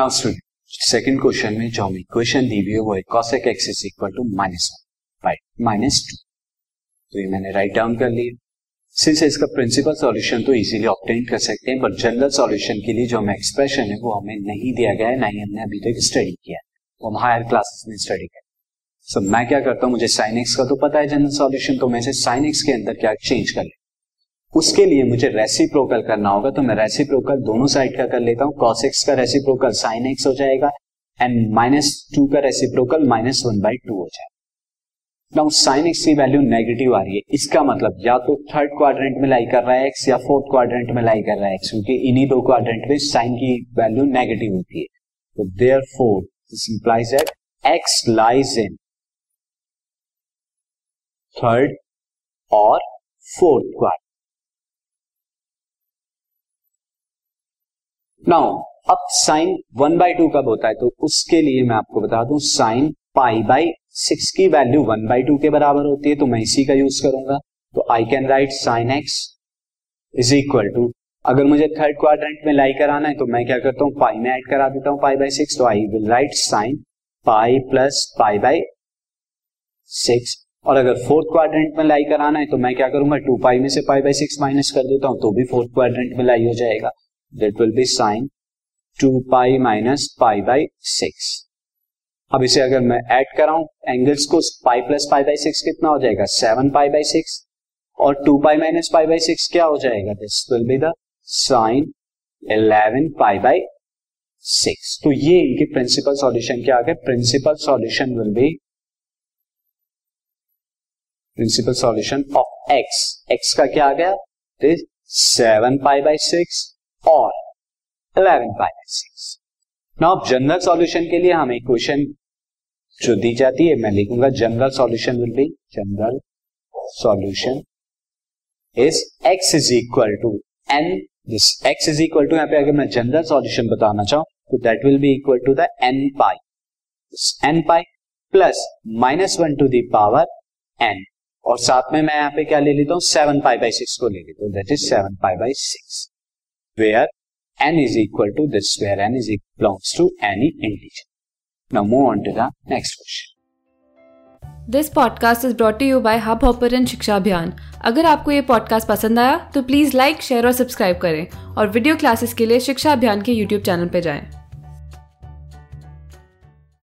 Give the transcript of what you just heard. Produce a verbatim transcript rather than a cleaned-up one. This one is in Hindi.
नाउ स्टूडेंट सेकंड क्वेश्चन में जो हमें इक्वेशन दी हुई है वो है cosec x is equal to minus one by minus two, तो ये मैंने राइट डाउन कर लिया। सिंस इसका प्रिंसिपल सॉल्यूशन तो इजीली ऑब्टेन कर सकते हैं, बट जनरल सॉल्यूशन के लिए जो हमें एक्सप्रेशन है वो हमें नहीं दिया गया है, ना ही हमने अभी तक स्टडी किया है, वो हम हायर क्लासेस में स्टडी करें। सो so, मैं क्या करता हूँ, मुझे साइन एक्स का तो पता है जनरल सॉल्यूशन, तो मैं इसे साइन एक्स के अंदर क्या चेंज कर ले, उसके लिए मुझे रेसिप्रोकल करना होगा, तो मैं रेसिप्रोकल दोनों साइड का कर लेता हूँ। cos x का रेसिप्रोकल sin x हो जाएगा एंड माइनस टू का reciprocal minus one by two हो जाएगा। Now, sin x की वैल्यू नेगेटिव आ रही है, इसका मतलब या तो थर्ड क्वाड्रेंट में लाई कर रहा है x या फोर्थ क्वाड्रेंट में लाई कर रहा है x, क्योंकि इन्हीं दो क्वाड्रेंट में sin की वैल्यू नेगेटिव होती है। तो therefore this implies that x lies in third और फोर्थ क्वाड्रेंट। Now, अब sin वन बाई टू कब होता है, तो उसके लिए मैं आपको बता दूं sin पाई बाई सिक्स की वैल्यू वन बाई टू के बराबर होती है, तो मैं इसी का यूज करूंगा। तो I can write sine x is equal to, अगर मुझे थर्ड क्वाड्रेंट में लाई कराना है तो मैं क्या करता हूँ, पाई में ऐड करा देता हूँ पाई बाई सिक्स, तो I will write sine pi plus pi by six. और अगर फोर्थ क्वाड्रेंट में लाई कराना है तो मैं क्या करूंगा, टू पाई में से पाई बाई सिक्स माइनस कर देता हूँ, तो भी फोर्थ क्वाड्रेंट में लाई हो जाएगा। That will be sine two pi minus pi by six. अब इसे अगर मैं ऐड कराऊं एंगल्स को, pi plus pi by six कितना हो जाएगा, सेवन पाई बाई सिक्स, और two pi minus pi by six क्या हो जाएगा, this will be the sine eleven pi by six. तो ये इनके प्रिंसिपल सॉल्यूशन क्या आ गए, principal solution will be principal solution of x, x का क्या आ गया, this seven pi by six और eleven pi by six. Now अब जनरल सॉल्यूशन के लिए हमें इक्वेशन जो दी जाती है, मैं लिखूंगा general solution will be, general solution is x is equal to n, this x is equal to, यहाँ पे अगर मैं जनरल सॉल्यूशन बताना चाहूँ तो that will be equal to the n pi, n pi plus minus one to the power n, और साथ में मैं यहाँ पे क्या ले लेता हूँ, सेवन पाई बाई सिक्स को ले लेता हूँ, that is seven pi by six, where n is equal to this, where n is equal belongs to any integer. Now move on to the next question. This podcast is brought to you by Hubhopper and शिक्षा अभियान। अगर आपको ये podcast पसंद आया तो प्लीज़ लाइक, share और सब्सक्राइब करें और video classes के लिए शिक्षा अभियान के यूट्यूब चैनल पे जाएं।